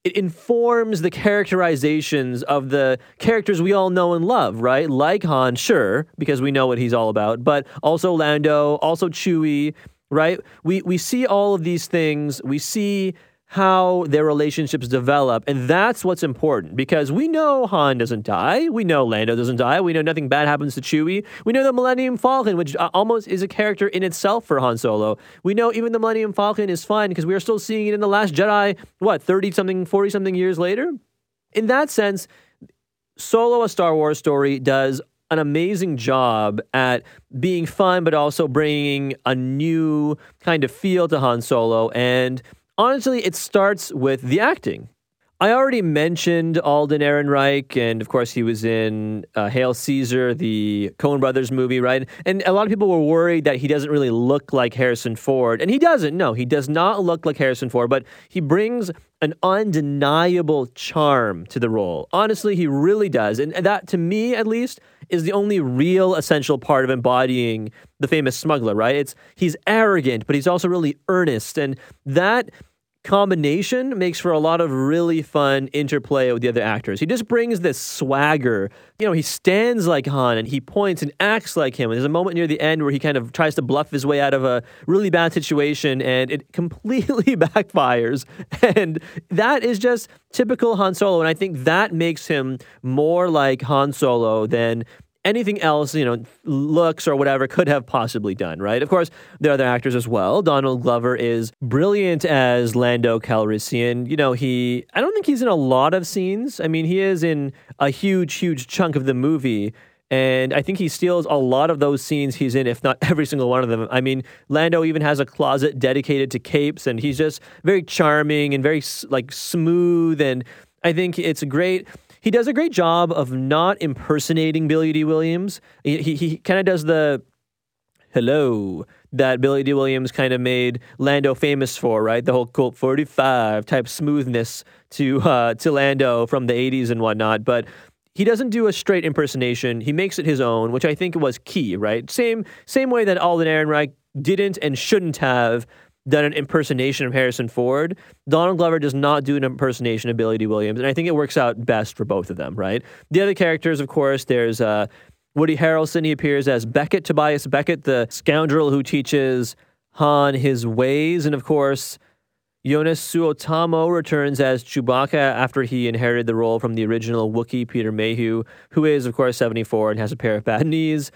it informs the characterizations of the characters we all know and love, right? Like Han, sure, because we know what he's all about, but also Lando, also Chewie, right? We we see all of these things. We see how their relationships develop, and that's what's important, because we know Han doesn't die, we know Lando doesn't die, we know nothing bad happens to Chewie, we know the Millennium Falcon, which almost is a character in itself for Han Solo, we know even the Millennium Falcon is fine, because we are still seeing it in The Last Jedi, what, thirty-something, forty-something years later? In that sense, Solo, A Star Wars Story does an amazing job at being fun, but also bringing a new kind of feel to Han Solo, and honestly, it starts with the acting. I already mentioned Alden Ehrenreich, and of course he was in uh, Hail Caesar, the Coen Brothers movie, right? And a lot of people were worried that he doesn't really look like Harrison Ford. And he doesn't. No, he does not look like Harrison Ford, but he brings an undeniable charm to the role. Honestly, he really does. And that, to me at least, is the only real essential part of embodying the famous smuggler, right? It's he's arrogant, but he's also really earnest. And that combination makes for a lot of really fun interplay with the other actors. He just brings this swagger. You know, he stands like Han, and he points and acts like him. And there's a moment near the end where he kind of tries to bluff his way out of a really bad situation, and it completely backfires. And that is just typical Han Solo, and I think that makes him more like Han Solo than anything else, you know, looks or whatever could have possibly done, right? Of course, there are other actors as well. Donald Glover is brilliant as Lando Calrissian. You know, he... I don't think he's in a lot of scenes. I mean, he is in a huge, huge chunk of the movie, and I think he steals a lot of those scenes he's in, if not every single one of them. I mean, Lando even has a closet dedicated to capes, and he's just very charming and very, like, smooth, and I think it's great... He does a great job of not impersonating Billy Dee Williams. He he, he kind of does the hello that Billy Dee Williams kind of made Lando famous for, right? The whole Colt forty-five type smoothness to uh, to Lando from the eighties and whatnot. But he doesn't do a straight impersonation. He makes it his own, which I think was key, right? Same same way that Alden Ehrenreich didn't and shouldn't have. done an impersonation of Harrison Ford. Donald Glover does not do an impersonation of Billy Dee Williams, and I think it works out best for both of them, right? The other characters, of course, there's uh, Woody Harrelson. He appears as Beckett, Tobias Beckett, the scoundrel who teaches Han his ways, and of course, Joonas Suotamo returns as Chewbacca after he inherited the role from the original Wookiee, Peter Mayhew, who is, of course, seventy-four and has a pair of bad knees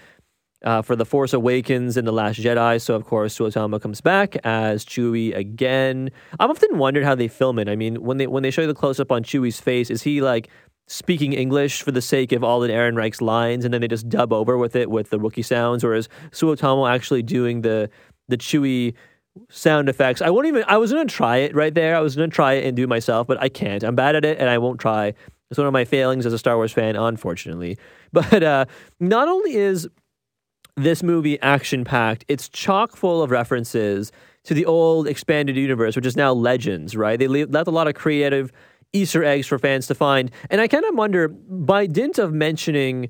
uh, for The Force Awakens and The Last Jedi. So, of course, Suotamo comes back as Chewie again. I've often wondered how they film it. I mean, when they when they show you the close-up on Chewie's face, is he, like, speaking English for the sake of Alden Ehrenreich's lines, and then they just dub over with it with the Wookiee sounds, or is Suotamo actually doing the, the Chewie sound effects? I won't even, I was going to try it right there. I was going to try it and do it myself, but I can't. I'm bad at it and I won't try. It's one of my failings as a Star Wars fan, unfortunately. But uh, not only is this movie action-packed, it's chock full of references to the old expanded universe, which is now Legends, right? They left a lot of creative Easter eggs for fans to find. And I kind of wonder, by dint of mentioning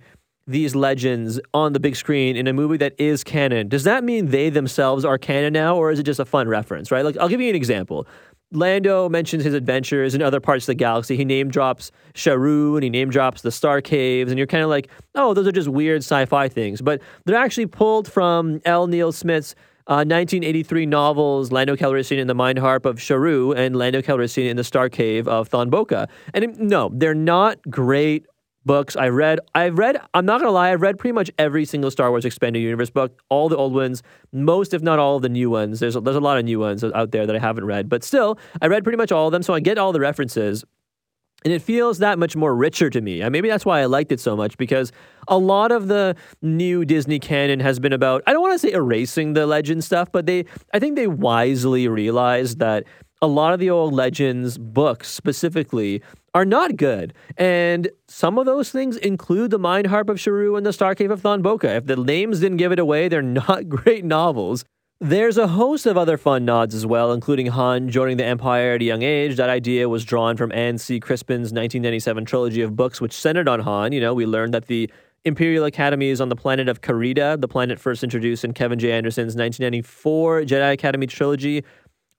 these legends on the big screen in a movie that is canon, does that mean they themselves are canon now, or is it just a fun reference, right? Like, I'll give you an example. Lando mentions his adventures in other parts of the galaxy. He name drops Sharu and he name drops the Star Caves, and you're kind of like, oh, those are just weird sci-fi things. But they're actually pulled from L. Neil Smith's uh, nineteen eighty-three novels, Lando Calrissian and the Mind Harp of Sharu and Lando Calrissian in the Star Cave of Thon Boca. And no, they're not great books. I read, I've read, I'm not going to lie, I've read pretty much every single Star Wars Expanded Universe book, all the old ones, most if not all of the new ones. There's a, there's a lot of new ones out there that I haven't read, but still, I read pretty much all of them, so I get all the references, and it feels that much more richer to me. And maybe that's why I liked it so much, because a lot of the new Disney canon has been about, I don't want to say erasing the legend stuff, but they, I think they wisely realized that a lot of the old Legends books specifically are not good. And some of those things include the Mind Harp of Sharu and the Star Cave of Thon Boca. If the names didn't give it away, they're not great novels. There's a host of other fun nods as well, including Han joining the Empire at a young age. That idea was drawn from Anne C. Crispin's nineteen ninety-seven trilogy of books, which centered on Han. You know, we learned that the Imperial Academy is on the planet of Karida, the planet first introduced in Kevin J. Anderson's nineteen ninety-four Jedi Academy trilogy.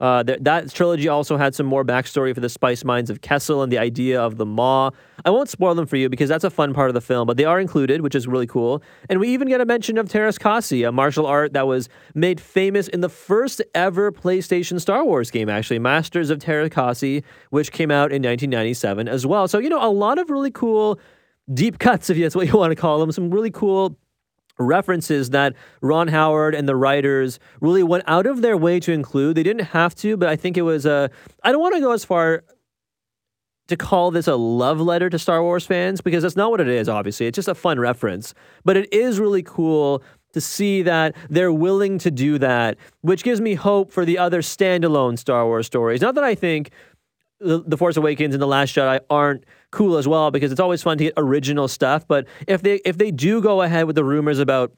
Uh, th- that trilogy also had some more backstory for the spice mines of Kessel and the idea of the Maw. I won't spoil them for you because that's a fun part of the film, but they are included, which is really cool. And we even get a mention of Teräs Käsi, a martial art that was made famous in the first ever PlayStation Star Wars game, actually, Masters of Teräs Käsi, which came out in nineteen ninety-seven as well. So, you know, a lot of really cool deep cuts, if that's what you want to call them, some really cool references that Ron Howard and the writers really went out of their way to include. They didn't have to, but I think it was a... I don't want to go as far to call this a love letter to Star Wars fans, because that's not what it is, obviously. It's just a fun reference. But it is really cool to see that they're willing to do that, which gives me hope for the other standalone Star Wars stories. Not that I think The Force Awakens and The Last Jedi aren't cool as well, because it's always fun to get original stuff. But if they if they do go ahead with the rumors about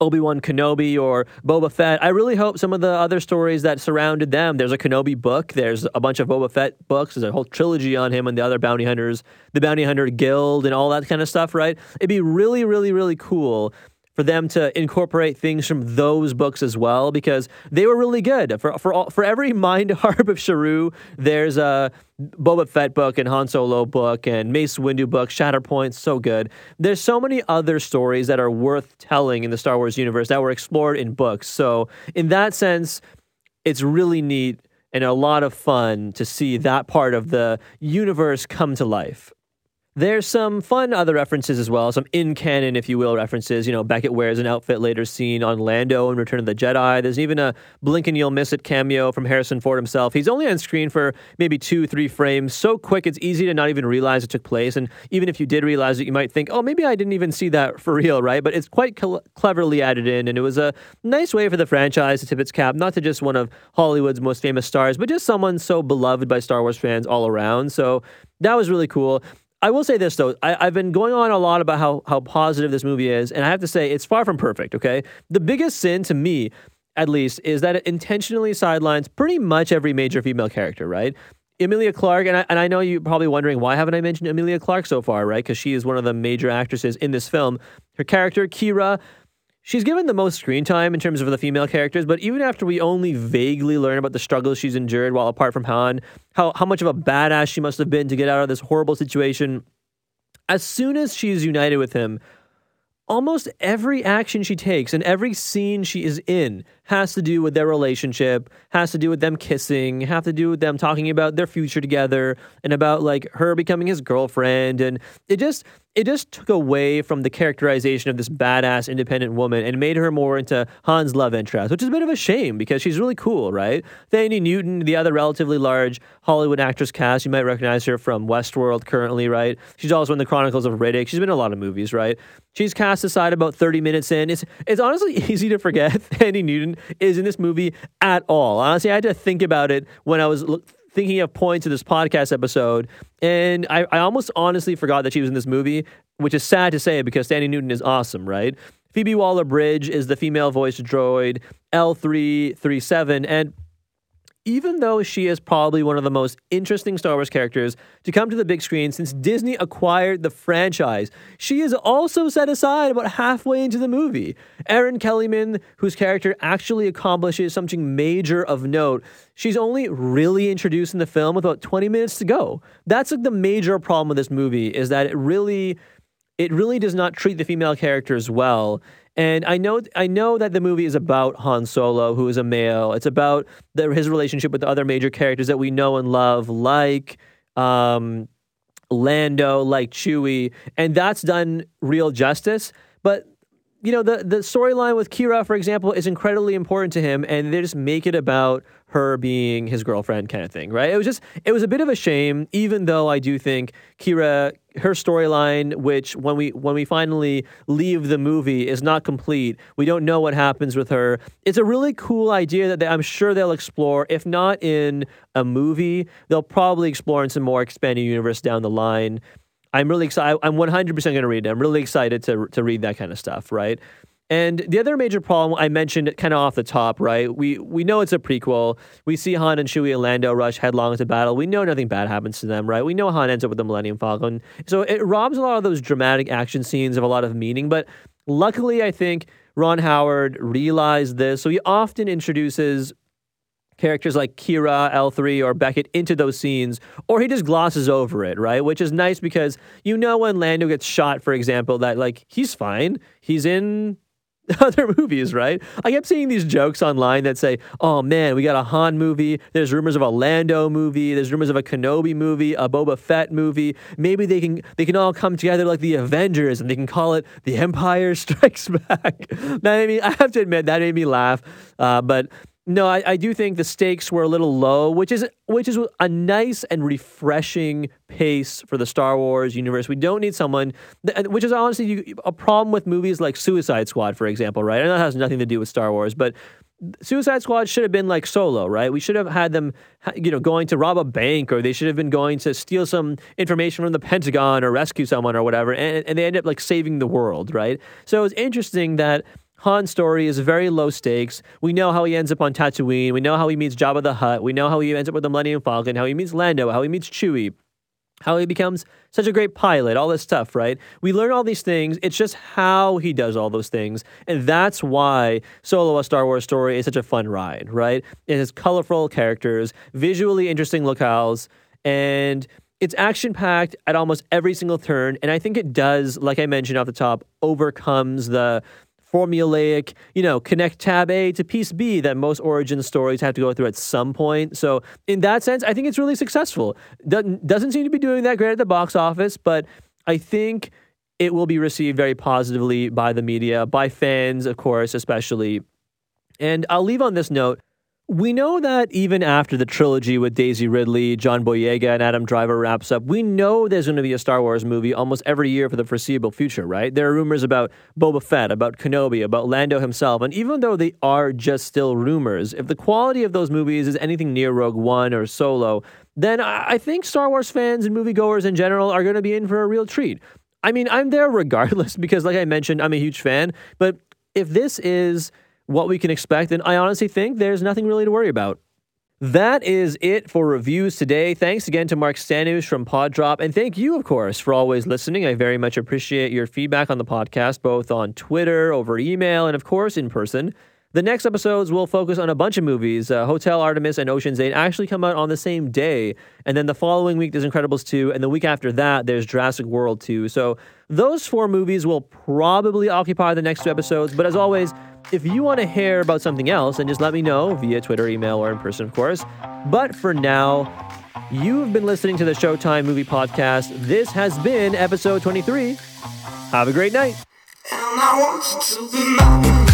Obi-Wan Kenobi or Boba Fett, I really hope some of the other stories that surrounded them, there's a Kenobi book, there's a bunch of Boba Fett books, there's a whole trilogy on him and the other bounty hunters, the Bounty Hunter Guild and all that kind of stuff, right? It'd be really, really, really cool for them to incorporate things from those books as well, because they were really good. For for all, for every Mind Harp of Sharu, there's a Boba Fett book and Han Solo book and Mace Windu book, Shatterpoint, so good. There's so many other stories that are worth telling in the Star Wars universe that were explored in books. So in that sense, it's really neat and a lot of fun to see that part of the universe come to life. There's some fun other references as well, some in-canon, if you will, references. You know, Beckett wears an outfit later seen on Lando in Return of the Jedi. There's even a blink-and-you'll-miss-it cameo from Harrison Ford himself. He's only on screen for maybe two, three frames. So quick, it's easy to not even realize it took place. And even if you did realize it, you might think, oh, maybe I didn't even see that for real, right? But it's quite cl- cleverly added in, and it was a nice way for the franchise to tip its cap, not to just one of Hollywood's most famous stars, but just someone so beloved by Star Wars fans all around. So that was really cool. I will say this, though. I, I've been going on a lot about how, how positive this movie is, and I have to say it's far from perfect, okay? The biggest sin, to me, at least, is that it intentionally sidelines pretty much every major female character, right? Emilia Clarke, and I, and I know you're probably wondering, why haven't I mentioned Emilia Clarke so far, right? Because she is one of the major actresses in this film. Her character, Kira, She's given the most screen time in terms of the female characters, but even after we only vaguely learn about the struggles she's endured while apart from Han, how, how much of a badass she must have been to get out of this horrible situation, as soon as she's united with him, almost every action she takes and every scene she is in has to do with their relationship, has to do with them kissing, have to do with them talking about their future together and about, like, her becoming his girlfriend. And it just... It just took away from the characterization of this badass independent woman and made her more into Han's love interest, which is a bit of a shame because she's really cool, right? Thandie Newton, the other relatively large Hollywood actress cast, you might recognize her from Westworld currently, right? She's also in the Chronicles of Riddick. She's been in a lot of movies, right? She's cast aside about thirty minutes in. It's it's honestly easy to forget Thandie Newton is in this movie at all. Honestly, I had to think about it when I was lo- thinking of points of this podcast episode, and I, I almost honestly forgot that she was in this movie, which is sad to say because Thandie Newton is awesome, right? Phoebe Waller-Bridge is the female voice droid, L three thirty-seven, and even though she is probably one of the most interesting Star Wars characters to come to the big screen since Disney acquired the franchise, she is also set aside about halfway into the movie. Erin Kellyman, whose character actually accomplishes something major of note, she's only really introduced in the film with about twenty minutes to go. That's like the major problem with this movie, is that it really, it really does not treat the female characters well. And I know I know that the movie is about Han Solo, who is a male. It's about the, his relationship with the other major characters that we know and love, like um, Lando, like Chewie. And that's done real justice. But, you know, the, the storyline with Kira, for example, is incredibly important to him. And they just make it about her being his girlfriend kind of thing, right? It was just, it was a bit of a shame, even though I do think Kira, her storyline, which when we when we finally leave the movie is not complete. We don't know what happens with her. It's a really cool idea that they, I'm sure they'll explore. If not in a movie, they'll probably explore in some more expanded universe down the line. I'm really excited. I'm one hundred percent going to read it. I'm really excited to to read that kind of stuff, right? And the other major problem I mentioned kind of off the top, right? We we know it's a prequel. We see Han and Chewie and Lando rush headlong into battle. We know nothing bad happens to them, right? We know Han ends up with the Millennium Falcon. So it robs a lot of those dramatic action scenes of a lot of meaning. But luckily, I think Ron Howard realized this. So he often introduces characters like Kira, L three, or Beckett into those scenes, or he just glosses over it, right? Which is nice because you know when Lando gets shot, for example, that, like, he's fine. He's in other movies, right? I kept seeing these jokes online that say, oh man, we got a Han movie, there's rumors of a Lando movie, there's rumors of a Kenobi movie, a Boba Fett movie, maybe they can they can all come together like the Avengers and they can call it The Empire Strikes Back. That made me, I have to admit, that made me laugh. Uh, but no, I, I do think the stakes were a little low, which is which is a nice and refreshing pace for the Star Wars universe. We don't need someone, that, which is honestly a problem with movies like Suicide Squad, for example, right? I know it has nothing to do with Star Wars, but Suicide Squad should have been like Solo, right? We should have had them, you know, going to rob a bank, or they should have been going to steal some information from the Pentagon or rescue someone or whatever, and, and they end up, like, saving the world, right? So it's interesting that Han's story is very low stakes. We know how he ends up on Tatooine. We know how he meets Jabba the Hutt. We know how he ends up with the Millennium Falcon, how he meets Lando, how he meets Chewie, how he becomes such a great pilot, all this stuff, right? We learn all these things. It's just how he does all those things. And that's why Solo, A Star Wars Story is such a fun ride, right? It has colorful characters, visually interesting locales, and it's action-packed at almost every single turn. And I think it does, like I mentioned off the top, overcomes the formulaic, you know, connect tab A to piece B that most origin stories have to go through at some point. So in that sense, I think it's really successful. Doesn't, doesn't seem to be doing that great at the box office, but I think it will be received very positively by the media, by fans, of course, especially. And I'll leave on this note. We know that even after the trilogy with Daisy Ridley, John Boyega, and Adam Driver wraps up, we know there's going to be a Star Wars movie almost every year for the foreseeable future, right? There are rumors about Boba Fett, about Kenobi, about Lando himself, and even though they are just still rumors, if the quality of those movies is anything near Rogue One or Solo, then I think Star Wars fans and moviegoers in general are going to be in for a real treat. I mean, I'm there regardless because, like I mentioned, I'm a huge fan, but if this is what we can expect, and I honestly think there's nothing really to worry about. That is it for reviews today. Thanks again to Mark Stanush from Pod Drop. And thank you, of course, for always listening. I very much appreciate your feedback on the podcast, both on Twitter, over email, and, of course, in person. The next episodes will focus on a bunch of movies. Uh, Hotel Artemis and Ocean's eight actually come out on the same day. And then the following week, there's Incredibles two. And the week after that, there's Jurassic World two. So those four movies will probably occupy the next two episodes. But as always, if you want to hear about something else, then just let me know via Twitter, email, or in person, of course. But for now, you've been listening to the Showtime Movie Podcast. This has been episode twenty-three. Have a great night. And I want you to be mine.